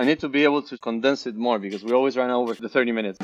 I need to be able to condense it more because we always run over the 30 minutes.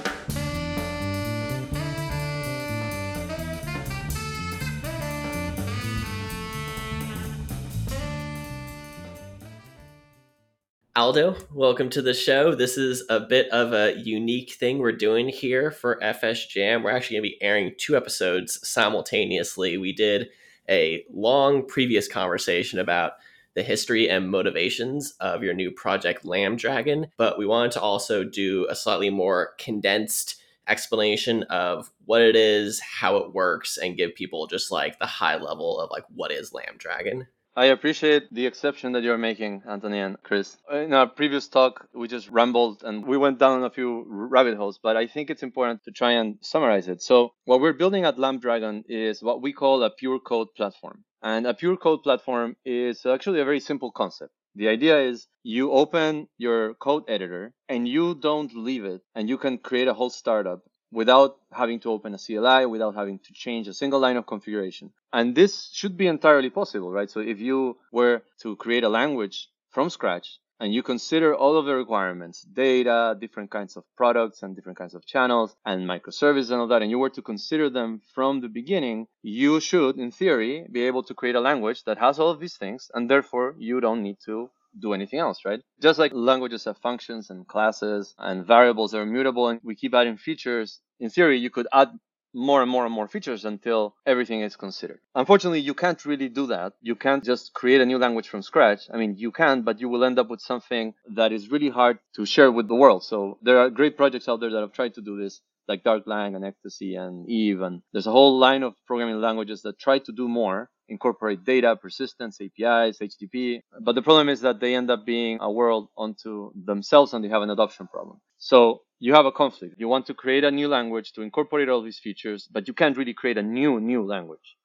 Aldo, welcome to the show. This is a bit of a unique thing we're doing here for FS Jam. We're actually going to be airing two episodes simultaneously. We did a long previous conversation about the history and motivations of your new project Lambdragon, but we wanted to also do a slightly more condensed explanation of what it is, how it works, and give people just like the high level of like what is Lambdragon. I appreciate the exception that you're making, Anthony and Chris. In our previous talk, we just rambled and we went down a few rabbit holes, but I think it's important to try and summarize it. So what we're building at Lambdragon is what we call a pure code platform. And a pure code platform is actually a very simple concept. The idea is you open your code editor and you don't leave it, and you can create a whole startup without having to open a CLI, without having to change a single line of configuration. And this should be entirely possible, right? So if you were to create a language from scratch and you consider all of the requirements, data, different kinds of products and different kinds of channels and microservices and all that, and you were to consider them from the beginning, you should, in theory, be able to create a language that has all of these things, and therefore you don't need to do anything else, right? Just like languages have functions and classes and variables that are mutable and we keep adding features, in theory, you could add more and more and more features until everything is considered. Unfortunately, you can't really do that. You can't just create a new language from scratch. I mean, you can, but you will end up with something that is really hard to share with the world. So there are great projects out there that have tried to do this, like Darklang and Ecstasy and Eve. And there's a whole line of programming languages that try to do more, incorporate data, persistence, APIs, HTTP. But the problem is that they end up being a world unto themselves and they have an adoption problem. So you have a conflict. You want to create a new language to incorporate all these features, but you can't really create a new language.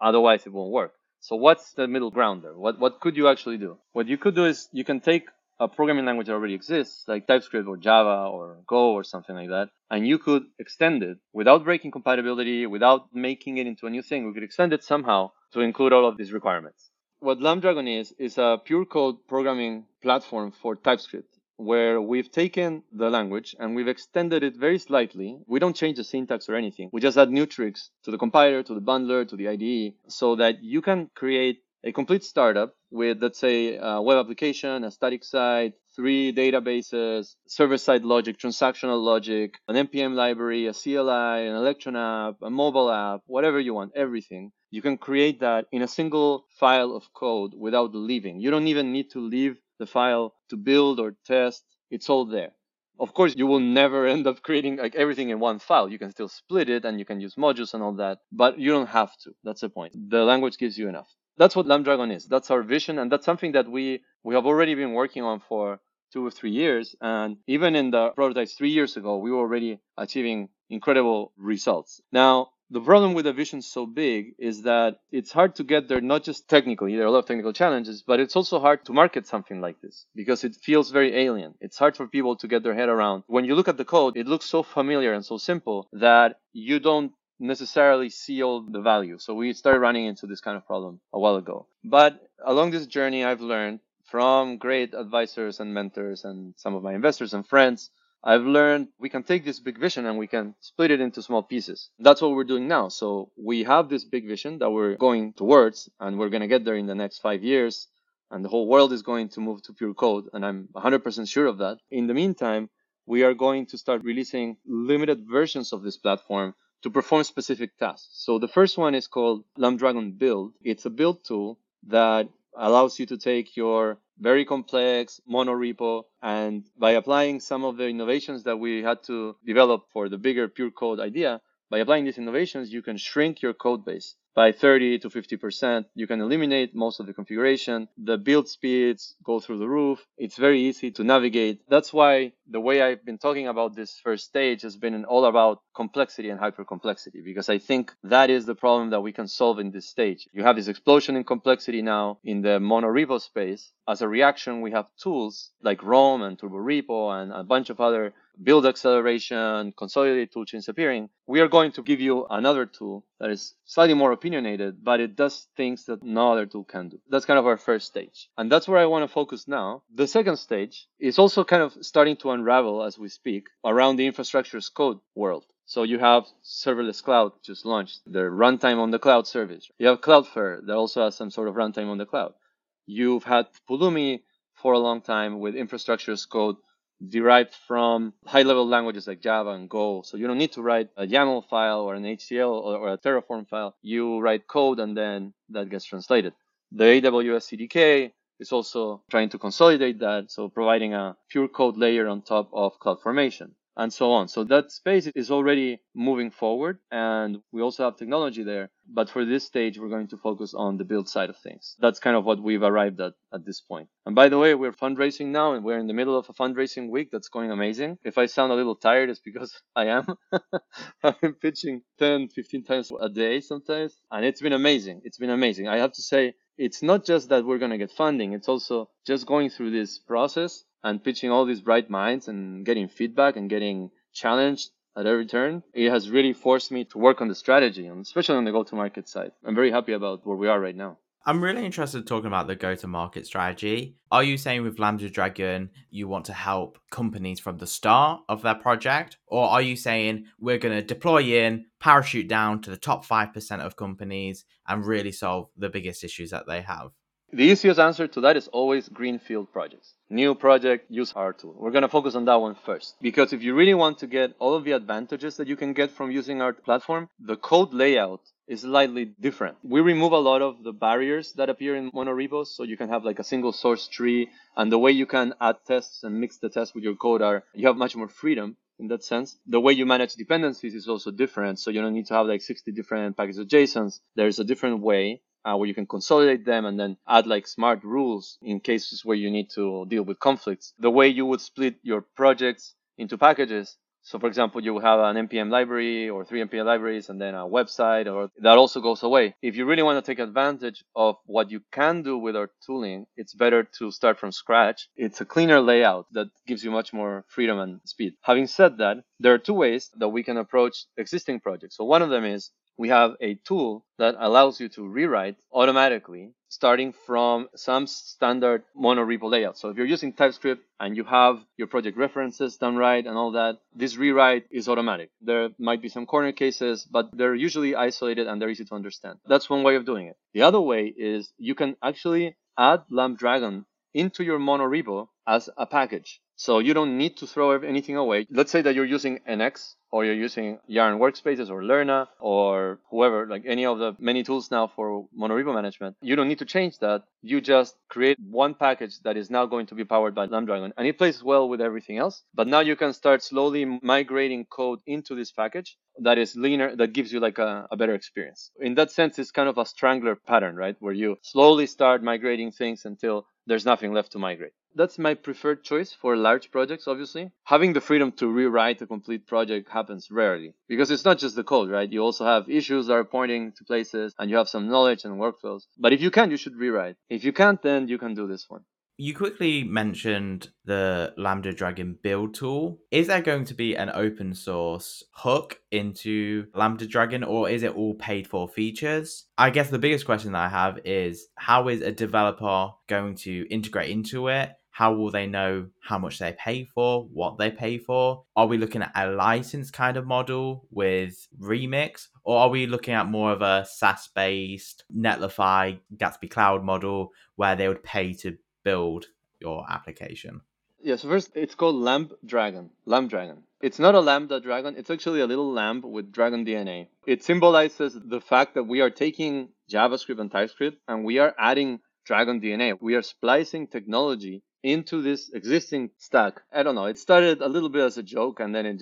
Otherwise, it won't work. So what's the middle ground there? What could you actually do? What you could do is you can take a programming language that already exists, like TypeScript or Java or Go or something like that, and you could extend it without breaking compatibility, without making it into a new thing. We could extend it somehow to include all of these requirements. What Lambdragon is a pure code programming platform for TypeScript, where we've taken the language and we've extended it very slightly. We don't change the syntax or anything. We just add new tricks to the compiler, to the bundler, to the IDE, so that you can create a complete startup with, let's say, a web application, a static site, 3 databases, server-side logic, transactional logic, an NPM library, a CLI, an Electron app, a mobile app, whatever you want, everything. You can create that in a single file of code without leaving. You don't even need to leave the file to build or test. It's all there. Of course, you will never end up creating like everything in one file. You can still split it and you can use modules and all that, but you don't have to. That's the point. The language gives you enough. That's what Lambdragon is. That's our vision. And that's something that we have already been working on for 2 or 3 years. And even in the prototypes 3 years ago, we were already achieving incredible results. Now, the problem with a vision so big is that it's hard to get there, not just technically. There are a lot of technical challenges, but it's also hard to market something like this because it feels very alien. It's hard for people to get their head around. When you look at the code, it looks so familiar and so simple that you don't necessarily see all the value. So we started running into this kind of problem a while ago. But along this journey, I've learned from great advisors and mentors and some of my investors and friends, I've learned we can take this big vision and we can split it into small pieces. That's what we're doing now. So we have this big vision that we're going towards and we're going to get there in the next 5 years. And the whole world is going to move to pure code. And I'm 100% sure of that. In the meantime, we are going to start releasing limited versions of this platform to perform specific tasks. So the first one is called Lambdragon Build. It's a build tool that allows you to take your very complex monorepo, and by applying some of the innovations that we had to develop for the bigger pure code idea, by applying these innovations, you can shrink your code base by 30 to 50%. You can eliminate most of the configuration. The build speeds go through the roof. It's very easy to navigate. That's why the way I've been talking about this first stage has been all about complexity and hypercomplexity, because I think that is the problem that we can solve in this stage. You have this explosion in complexity now in the monorepo space. As a reaction, we have tools like Rome and TurboRepo and a bunch of other build acceleration, consolidated toolchains appearing. We are going to give you another tool that is slightly more opinionated, but it does things that no other tool can do. That's kind of our first stage. And that's where I want to focus now. The second stage is also kind of starting to unravel as we speak around the infrastructure as code world. So you have Serverless Cloud just launched their runtime on the cloud service. You have Cloudflare that also has some sort of runtime on the cloud. You've had Pulumi for a long time with infrastructure as code derived from high-level languages like Java and Go. So you don't need to write a YAML file or an HCL or a Terraform file. You write code and then that gets translated. The AWS CDK is also trying to consolidate that, so providing a pure code layer on top of CloudFormation and so on. So that space is already moving forward, and we also have technology there. But for this stage, we're going to focus on the build side of things. That's kind of what we've arrived at this point. And by the way, we're fundraising now, and we're in the middle of a fundraising week that's going amazing. If I sound a little tired, it's because I am. I've been pitching 10, 15 times a day sometimes, and it's been amazing. It's been amazing. I have to say, it's not just that we're going to get funding. It's also just going through this process and pitching all these bright minds and getting feedback and getting challenged at every turn. It has really forced me to work on the strategy, and especially on the go-to-market side. I'm very happy about where we are right now. I'm really interested in talking about the go-to-market strategy. Are you saying with Lambdragon, you want to help companies from the start of their project? Or are you saying we're going to deploy in, parachute down to the top 5% of companies and really solve the biggest issues that they have? The easiest answer to that is always greenfield projects. New project, use our tool. We're going to focus on that one first. Because if you really want to get all of the advantages that you can get from using our platform, the code layout is slightly different. We remove a lot of the barriers that appear in monorepos, so you can have like a single source tree, and the way you can add tests and mix the tests with your code are, you have much more freedom in that sense. The way you manage dependencies is also different, so you don't need to have like 60 different packages of JSONs. There's a different way where you can consolidate them and then add like smart rules in cases where you need to deal with conflicts. The way you would split your projects into packages. So, for example, you will have an NPM library or 3 NPM libraries and then a website, or that also goes away. If you really want to take advantage of what you can do with our tooling, it's better to start from scratch. It's a cleaner layout that gives you much more freedom and speed. Having said that, there are two ways that we can approach existing projects. So one of them is, we have a tool that allows you to rewrite automatically starting from some standard monorepo layout. So if you're using TypeScript and you have your project references done right and all that, this rewrite is automatic. There might be some corner cases, but they're usually isolated and they're easy to understand. That's one way of doing it. The other way is you can actually add Lambdragon into your monorepo as a package. So you don't need to throw anything away. Let's say that you're using NX or you're using Yarn Workspaces or Lerna or whoever, like any of the many tools now for monorepo management. You don't need to change that. You just create one package that is now going to be powered by Lambdragon. And it plays well with everything else. But now you can start slowly migrating code into this package that is leaner, that gives you like a better experience. In that sense, it's kind of a strangler pattern, right? Where you slowly start migrating things until there's nothing left to migrate. That's my preferred choice for large projects, obviously. Having the freedom to rewrite a complete project happens rarely because it's not just the code, right? You also have issues that are pointing to places and you have some knowledge and workflows. But if you can, you should rewrite. If you can't, then you can do this one. You quickly mentioned the Lambdragon build tool. Is there going to be an open source hook into Lambdragon, or is it all paid for features? I guess the biggest question that I have is, how is a developer going to integrate into it? How will they know how much they pay for, what they pay for? Are we looking at a license kind of model with Remix? Or are we looking at more of a SaaS-based Netlify, Gatsby Cloud model where they would pay to build your application? Yeah, so first, it's called Lambdragon. Lambdragon. It's not a lambda dragon. It's actually a little lamb with dragon DNA. It symbolizes the fact that we are taking JavaScript and TypeScript and we are adding dragon DNA. We are splicing technology into this existing stack. I don't know. It started a little bit as a joke and then it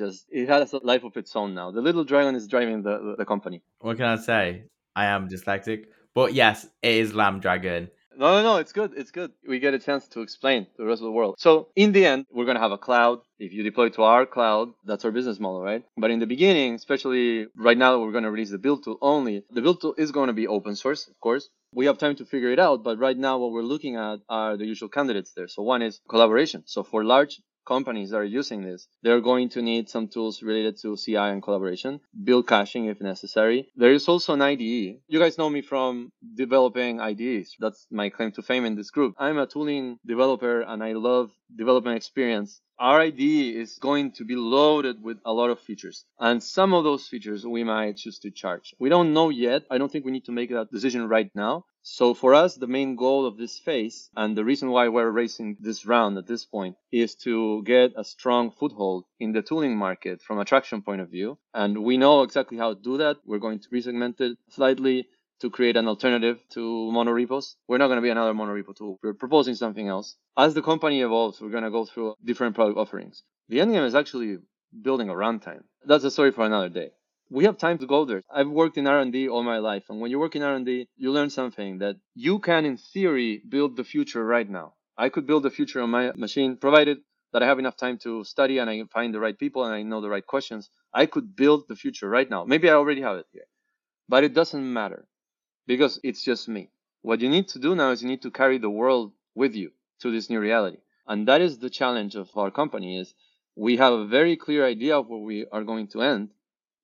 has a life of its own now. The little dragon is driving the company. What can I say? I am dyslexic. But yes, it is Lambdragon. No, it's good. It's good. We get a chance to explain to the rest of the world. So in the end, we're going to have a cloud. If you deploy to our cloud, that's our business model, right? But in the beginning, especially right now, we're going to release the build tool only. The build tool is going to be open source, of course. We have time to figure it out. But right now, what we're looking at are the usual candidates there. So one is collaboration. So for large companies that are using this. They're going to need some tools related to CI and collaboration, build caching if necessary. There is also an IDE. You guys know me from developing IDEs. That's my claim to fame in this group. I'm a tooling developer and I love development experience. Our IDE is going to be loaded with a lot of features, and some of those features we might choose to charge. We don't know yet. I don't think we need to make that decision right now. So for us, the main goal of this phase, and the reason why we're raising this round at this point, is to get a strong foothold in the tooling market from a traction point of view. And we know exactly how to do that. We're going to resegment it slightly to create an alternative to monorepos. We're not going to be another monorepo tool. We're proposing something else. As the company evolves, we're going to go through different product offerings. The end game is actually building a runtime. That's a story for another day. We have time to go there. I've worked in R&D all my life. And when you work in R&D, you learn something that you can, in theory, build the future right now. I could build the future on my machine, provided that I have enough time to study and I find the right people and I know the right questions. I could build the future right now. Maybe I already have it here. But it doesn't matter because it's just me. What you need to do now is you need to carry the world with you to this new reality. And that is the challenge of our company. Is we have a very clear idea of where we are going to end,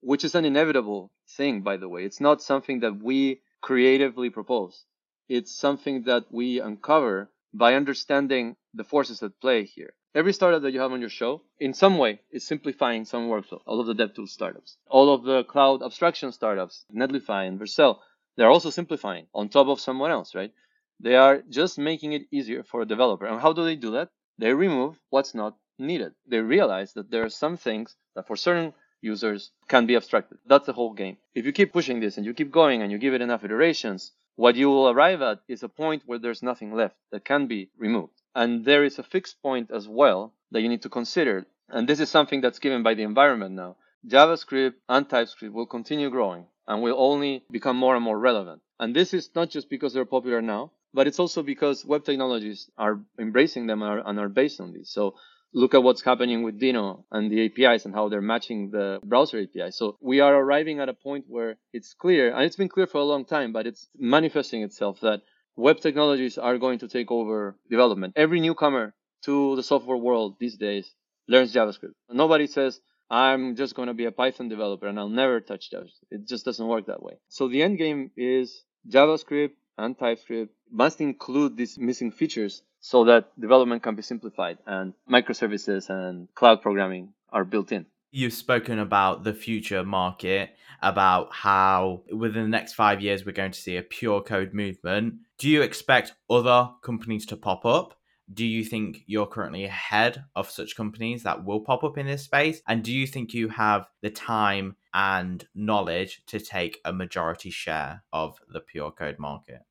which is an inevitable thing, by the way. It's not something that we creatively propose. It's something that we uncover by understanding the forces at play here. Every startup that you have on your show, in some way, is simplifying some workflow. All of the DevTools startups, all of the cloud abstraction startups, Netlify and Vercel, they're also simplifying on top of someone else, right? They are just making it easier for a developer. And how do they do that? They remove what's not needed. They realize that there are some things that for certain users can be abstracted. That's the whole game. If you keep pushing this and you keep going and you give it enough iterations, what you will arrive at is a point where there's nothing left that can be removed. And there is a fixed point as well that you need to consider. And this is something that's given by the environment now. JavaScript and TypeScript will continue growing and will only become more and more relevant. And this is not just because they're popular now, but it's also because web technologies are embracing them and are based on these. So look at what's happening with Dino and the APIs and how they're matching the browser API. So we are arriving at a point where it's clear, and it's been clear for a long time, but it's manifesting itself that web technologies are going to take over development. Every newcomer to the software world these days learns JavaScript. Nobody says, I'm just going to be a Python developer and I'll never touch JavaScript. It just doesn't work that way. So the end game is JavaScript and TypeScript must include these missing features so that development can be simplified and microservices and cloud programming are built in. You've spoken about the future market, about how within the next 5 years, we're going to see a pure code movement. Do you expect other companies to pop up? Do you think you're currently ahead of such companies that will pop up in this space? And do you think you have the time and knowledge to take a majority share of the pure code market?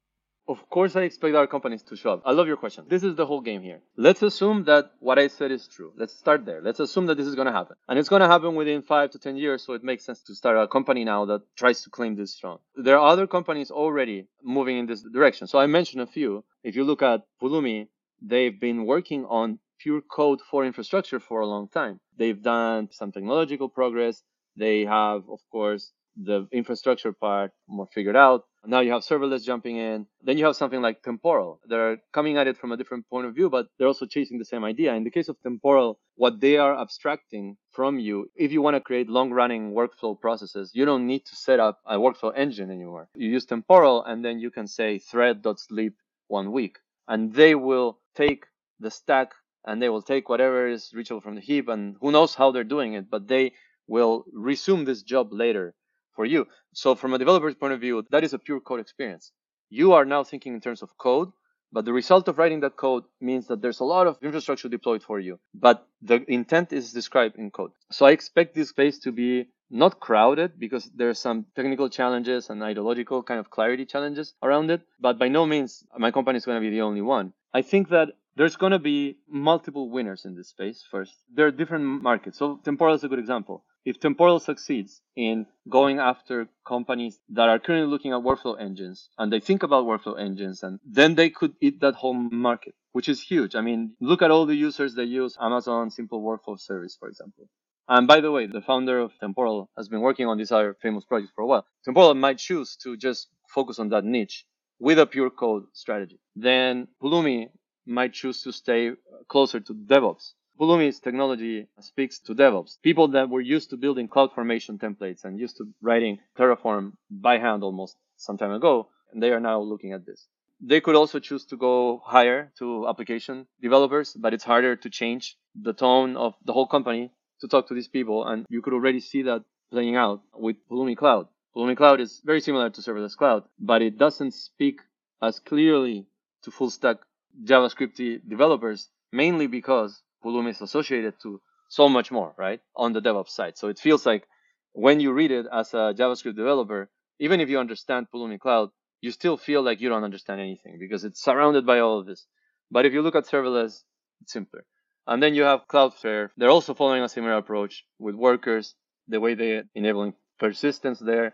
Of course, I expect our companies to show up. I love your question. This is the whole game here. Let's assume that what I said is true. Let's start there. Let's assume that this is going to happen. And it's going to happen within 5 to 10 years. So it makes sense to start a company now that tries to claim this strong. There are other companies already moving in this direction. So I mentioned a few. If you look at Pulumi, they've been working on pure code for infrastructure for a long time. They've done some technological progress. They have, of course, the infrastructure part more figured out. Now you have serverless jumping in. Then you have something like Temporal. They're coming at it from a different point of view, but they're also chasing the same idea. In the case of Temporal, what they are abstracting from you, if you want to create long-running workflow processes, you don't need to set up a workflow engine anymore. You use Temporal, and then you can say thread.sleep 1 week, and they will take the stack and they will take whatever is reachable from the heap, and who knows how they're doing it, but they will resume this job later for you. So from a developer's point of view, that is a pure code experience. You are now thinking in terms of code, but the result of writing that code means that there's a lot of infrastructure deployed for you, but the intent is described in code. So I expect this space to be not crowded because there are some technical challenges and ideological kind of clarity challenges around it, but by no means my company is going to be the only one. I think that there's going to be multiple winners in this space first. There are different markets. So Temporal is a good example. If Temporal succeeds in going after companies that are currently looking at workflow engines and they think about workflow engines, and then they could eat that whole market, which is huge. I mean, look at all the users that use Amazon Simple Workflow Service, for example. And by the way, the founder of Temporal has been working on these other famous projects for a while. Temporal might choose to just focus on that niche with a pure code strategy. Then Pulumi might choose to stay closer to DevOps. Pulumi's technology speaks to DevOps, people that were used to building CloudFormation templates and used to writing Terraform by hand almost some time ago, and they are now looking at this. They could also choose to go higher to application developers, but it's harder to change the tone of the whole company to talk to these people, and you could already see that playing out with Pulumi Cloud. Pulumi Cloud is very similar to Serverless Cloud, but it doesn't speak as clearly to full-stack JavaScript developers, mainly because Pulumi is associated to so much more, right, on the DevOps side. So it feels like when you read it as a JavaScript developer, even if you understand Pulumi Cloud, you still feel like you don't understand anything because it's surrounded by all of this. But if you look at serverless, it's simpler. And then you have Cloudflare. They're also following a similar approach with workers, the way they're enabling persistence there.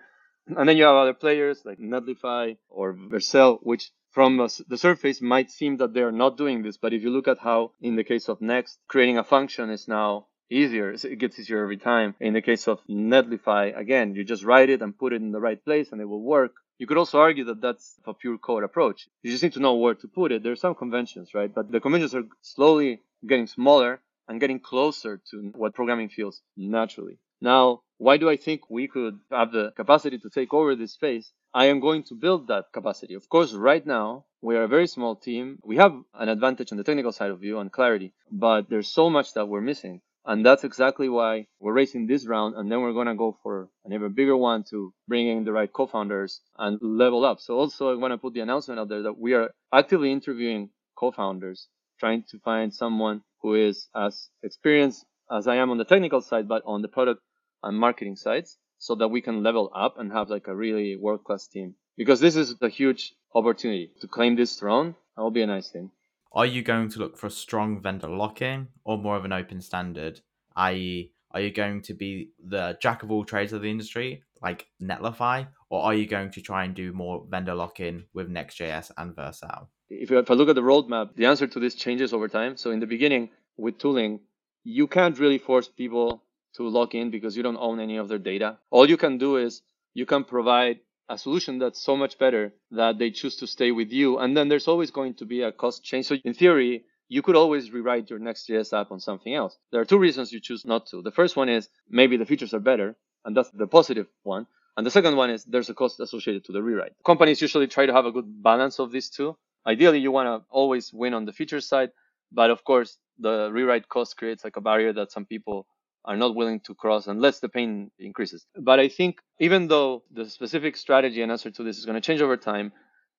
And then you have other players like Netlify or Vercel, which from the surface might seem that they're not doing this. But if you look at how, in the case of Next, creating a function is now easier. It gets easier every time. In the case of Netlify, again, you just write it and put it in the right place and it will work. You could also argue that that's a pure code approach. You just need to know where to put it. There are some conventions, right? But the conventions are slowly getting smaller and getting closer to what programming feels naturally. Now, why do I think we could have the capacity to take over this space? I am going to build that capacity. Of course, right now, we are a very small team. We have an advantage on the technical side of view and clarity, but there's so much that we're missing. And that's exactly why we're raising this round. And then we're going to go for an even bigger one to bring in the right co-founders and level up. So also I want to put the announcement out there that we are actively interviewing co-founders, trying to find someone who is as experienced as I am on the technical side, but on the product and marketing sides so that we can level up and have like a really world-class team. Because this is a huge opportunity to claim this throne. That will be a nice thing. Are you going to look for a strong vendor lock-in or more of an open standard? i.e., are you going to be the jack of all trades of the industry, like Netlify, or are you going to try and do more vendor lock-in with Next.js and Vercel? If I look at the roadmap, the answer to this changes over time. So in the beginning, with tooling, you can't really force people to lock in because you don't own any of their data. All you can do is you can provide a solution that's so much better that they choose to stay with you. And then there's always going to be a cost change. So in theory, you could always rewrite your Next.js app on something else. There are two reasons you choose not to. The first one is maybe the features are better, and that's the positive one. And the second one is there's a cost associated to the rewrite. Companies usually try to have a good balance of these two. Ideally, you want to always win on the feature side. But of course, the rewrite cost creates like a barrier that some people are not willing to cross unless the pain increases. But I think even though the specific strategy and answer to this is going to change over time,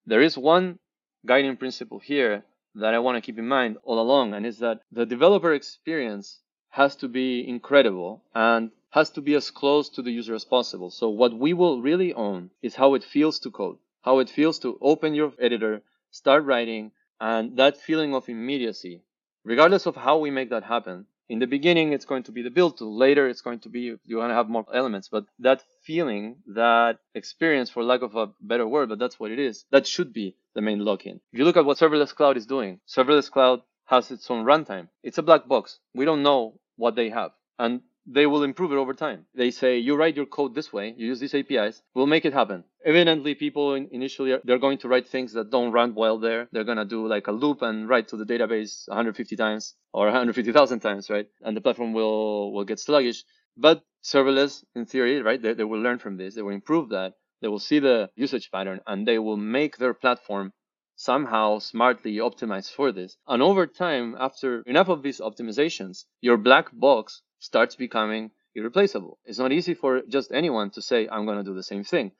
there is one guiding principle here that I want to keep in mind all along, and is that the developer experience has to be incredible and has to be as close to the user as possible. So what we will really own is how it feels to code, how it feels to open your editor, start writing, and that feeling of immediacy, regardless of how we make that happen. In the beginning, it's going to be the build tool. Later, it's going to be, you're going to have more elements. But that feeling, that experience, for lack of a better word, but that's what it is. That should be the main lock-in. If you look at what Serverless Cloud is doing, Serverless Cloud has its own runtime. It's a black box. We don't know what they have. And they will improve it over time. They say, you write your code this way, you use these APIs, we'll make it happen. Evidently, people initially, they're going to write things that don't run well there. They're going to do like a loop and write to the database 150 times or 150,000 times, right? And the platform will get sluggish. But serverless, in theory, right, they will learn from this. They will improve that. They will see the usage pattern and they will make their platform somehow smartly optimized for this. And over time, after enough of these optimizations, your black box starts becoming irreplaceable. It's not easy for just anyone to say, I'm going to do the same thing.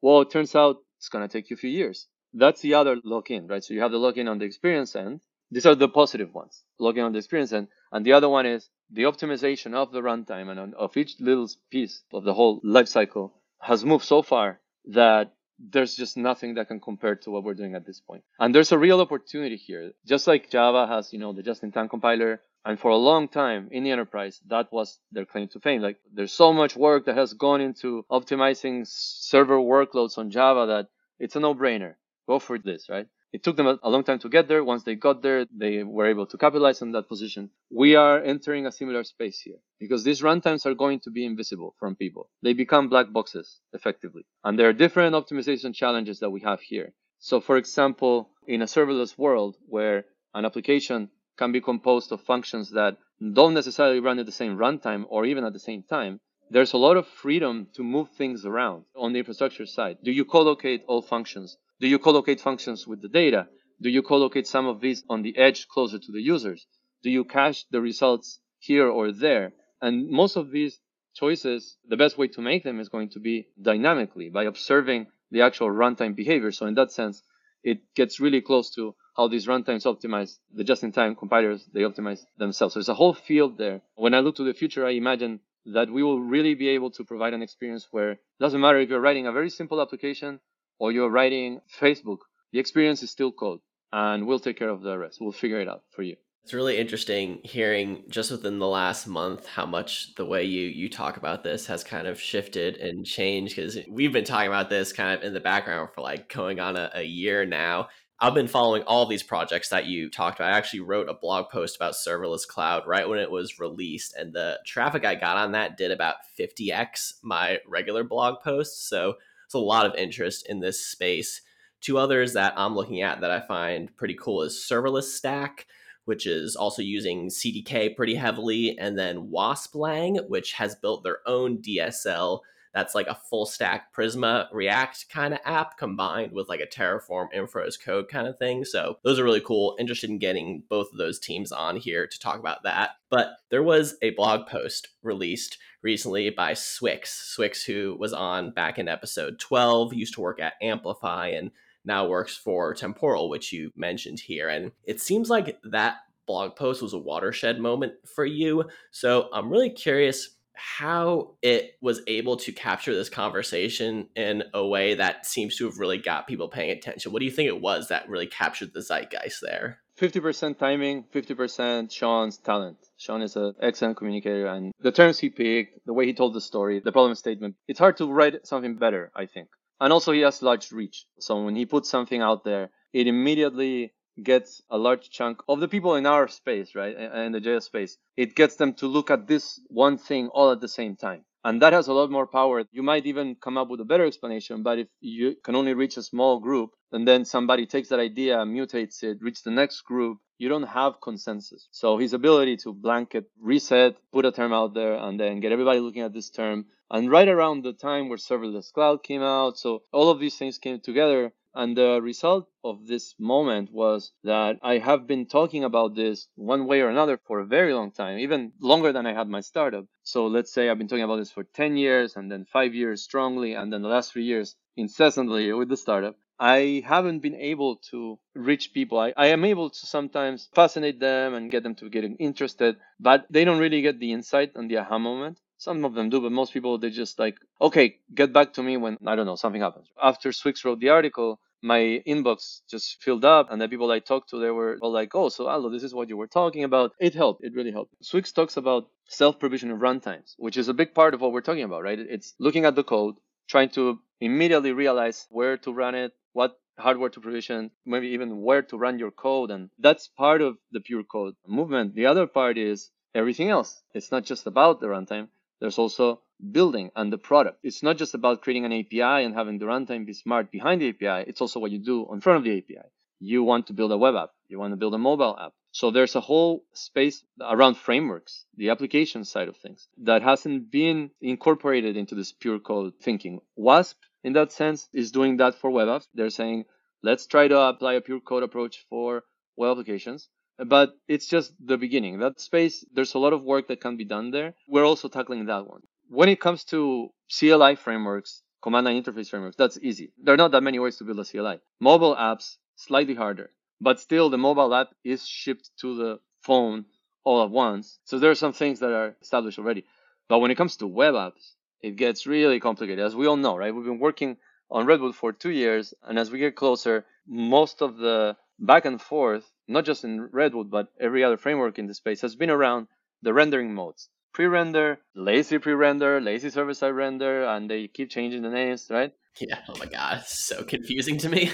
Well, it turns out it's going to take you a few years. That's the other lock-in, right? So you have the lock-in on the experience end. These are the positive ones, lock-in on the experience end. And the other one is the optimization of the runtime and of each little piece of the whole lifecycle has moved so far that there's just nothing that can compare to what we're doing at this point. And there's a real opportunity here. Just like Java has, the just-in-time compiler, and for a long time in the enterprise, that was their claim to fame. Like there's so much work that has gone into optimizing server workloads on Java that it's a no-brainer. Go for this, right? It took them a long time to get there. Once they got there, they were able to capitalize on that position. We are entering a similar space here because these runtimes are going to be invisible from people. They become black boxes effectively. And there are different optimization challenges that we have here. So for example, in a serverless world where an application can be composed of functions that don't necessarily run at the same runtime or even at the same time, there's a lot of freedom to move things around on the infrastructure side. Do you collocate all functions? Do you collocate functions with the data? Do you collocate some of these on the edge closer to the users? Do you cache the results here or there? And most of these choices, the best way to make them is going to be dynamically by observing the actual runtime behavior. So in that sense, it gets really close to how these runtimes optimize the just-in-time compilers, they optimize themselves. So there's a whole field there. When I look to the future, I imagine that we will really be able to provide an experience where it doesn't matter if you're writing a very simple application or you're writing Facebook, the experience is still code and we'll take care of the rest. We'll figure it out for you. It's really interesting hearing just within the last month how much the way you talk about this has kind of shifted and changed, because we've been talking about this kind of in the background for like going on a year now. I've been following all these projects that you talked about. I actually wrote a blog post about Serverless Cloud right when it was released, and the traffic I got on that did about 50x my regular blog post. So it's a lot of interest in this space. Two others that I'm looking at that I find pretty cool is Serverless Stack, which is also using CDK pretty heavily, and then Wasplang, which has built their own DSL that's like a full stack Prisma React kind of app combined with like a Terraform infra as code kind of thing. So those are really cool. Interested in getting both of those teams on here to talk about that. But there was a blog post released recently by Swix, who was on back in episode 12, used to work at Amplify and now works for Temporal, which you mentioned here. And it seems like that blog post was a watershed moment for you. So I'm really curious how it was able to capture this conversation in a way that seems to have really got people paying attention. What do you think it was that really captured the zeitgeist there? 50% timing, 50% Sean's talent. Sean is an excellent communicator, and the terms he picked, the way he told the story, the problem statement, it's hard to write something better, I think. And also he has large reach. So when he puts something out there, it immediately gets a large chunk of the people in our space, right? In the JS space, it gets them to look at this one thing all at the same time. And that has a lot more power. You might even come up with a better explanation, but if you can only reach a small group and then somebody takes that idea, mutates it, reaches the next group, you don't have consensus. So his ability to blanket reset, put a term out there, and then get everybody looking at this term. And right around the time where Serverless Cloud came out, so all of these things came together. And the result of this moment was that I have been talking about this one way or another for a very long time, even longer than I had my startup. So let's say I've been talking about this for 10 years and then 5 years strongly, and then the last 3 years incessantly with the startup. I haven't been able to reach people. I am able to sometimes fascinate them and get them to get interested, but they don't really get the insight and the aha moment. Some of them do, but most people, they just like, okay, get back to me when, I don't know, something happens. After Swix wrote the article, my inbox just filled up, and the people I talked to, they were all like, oh, so Aldo, this is what you were talking about. It helped. It really helped. Swix talks about self-provision of runtimes, which is a big part of what we're talking about, right? It's looking at the code, trying to immediately realize where to run it, what hardware to provision, maybe even where to run your code. And that's part of the pure code movement. The other part is everything else. It's not just about the runtime. There's also building and the product. It's not just about creating an API and having the runtime be smart behind the API. It's also what you do in front of the API. You want to build a web app. You want to build a mobile app. So there's a whole space around frameworks, the application side of things, that hasn't been incorporated into this pure code thinking. WASP, in that sense, is doing that for web apps. They're saying, let's try to apply a pure code approach for web applications. But it's just the beginning. That space, there's a lot of work that can be done there. We're also tackling that one. When it comes to CLI frameworks, command line interface frameworks, that's easy. There are not that many ways to build a CLI. Mobile apps, slightly harder. But still, the mobile app is shipped to the phone all at once. So there are some things that are established already. But when it comes to web apps, it gets really complicated. As we all know, right? We've been working on Redwood for 2 years. And as we get closer, most of the back and forth, not just in Redwood, but every other framework in the space, has been around the rendering modes. Pre-render, lazy server-side render, and they keep changing the names, right? Yeah, oh my God, it's so confusing to me.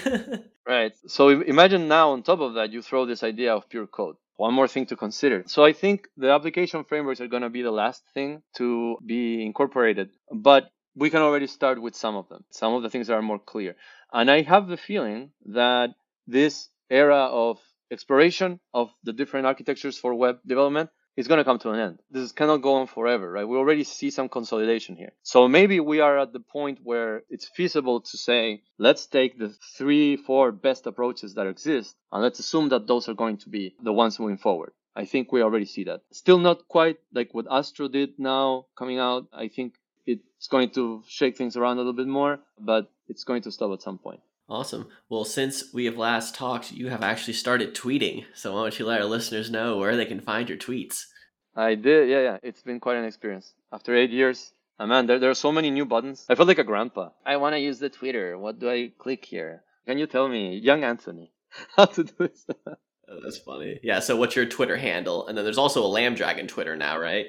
Right, so imagine now on top of that, you throw this idea of pure code. One more thing to consider. So I think the application frameworks are going to be the last thing to be incorporated, but we can already start with some of them, some of the things that are more clear. And I have the feeling that this era of exploration of the different architectures for web development it's going to come to an end. This cannot go on forever, right? We already see some consolidation here. So maybe we are at the point where it's feasible to say, let's take the 3-4 best approaches that exist, and let's assume that those are going to be the ones moving forward. I think we already see that. Still not quite like what Astro did now coming out. I think it's going to shake things around a little bit more, but it's going to stop at some point. Awesome. Well, since we have last talked, you have actually started tweeting. So why don't you let our listeners know where they can find your tweets? I did. Yeah. It's been quite an experience. After 8 years, man, there are so many new buttons. I felt like a grandpa. I want to use the Twitter. What do I click here? Can you tell me, young Anthony, how to do this? Oh, that's funny. Yeah. So what's your Twitter handle? And then there's also a Lambdragon Twitter now, right?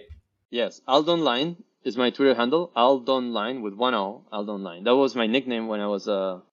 Yes. Aldo Online is my Twitter handle, aldonline with 1 O, aldonline. That was my nickname when I was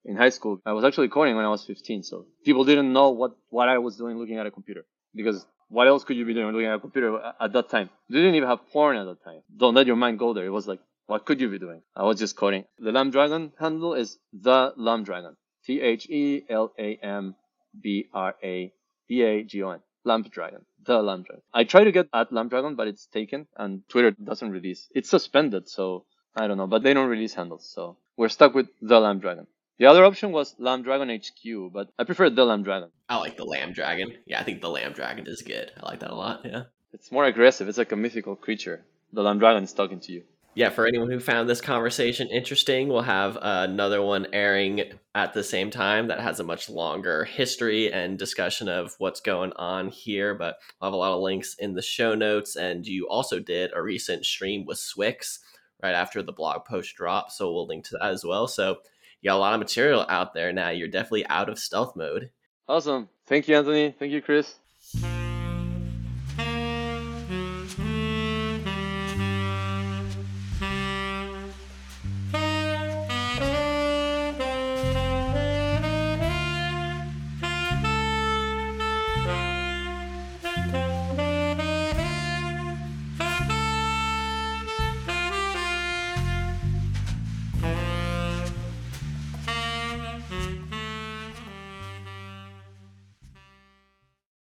in high school. I was actually coding when I was 15, so people didn't know what I was doing looking at a computer, because what else could you be doing looking at a computer at that time? You didn't even have porn at that time. Don't let your mind go there. It was like, what could you be doing? I was just coding. The Lambdragon handle is the Lambdragon, TheLambdragon. Lambdragon, the Lambdragon. I try to get at Lambdragon, but it's taken, and Twitter doesn't release. It's suspended, so I don't know, but they don't release handles, so we're stuck with the Lambdragon. The other option was Lambdragon HQ, but I prefer the Lambdragon. I like the Lambdragon. Yeah, I think the Lambdragon is good. I like that a lot, yeah. It's more aggressive. It's like a mythical creature. The Lambdragon is talking to you. Yeah, for anyone who found this conversation interesting, we'll have another one airing at the same time that has a much longer history and discussion of what's going on here. But I'll have a lot of links in the show notes. And you also did a recent stream with Swix right after the blog post drop, so we'll link to that as well. So you got a lot of material out there now. You're definitely out of stealth mode. Awesome. Thank you, Anthony. Thank you, Chris.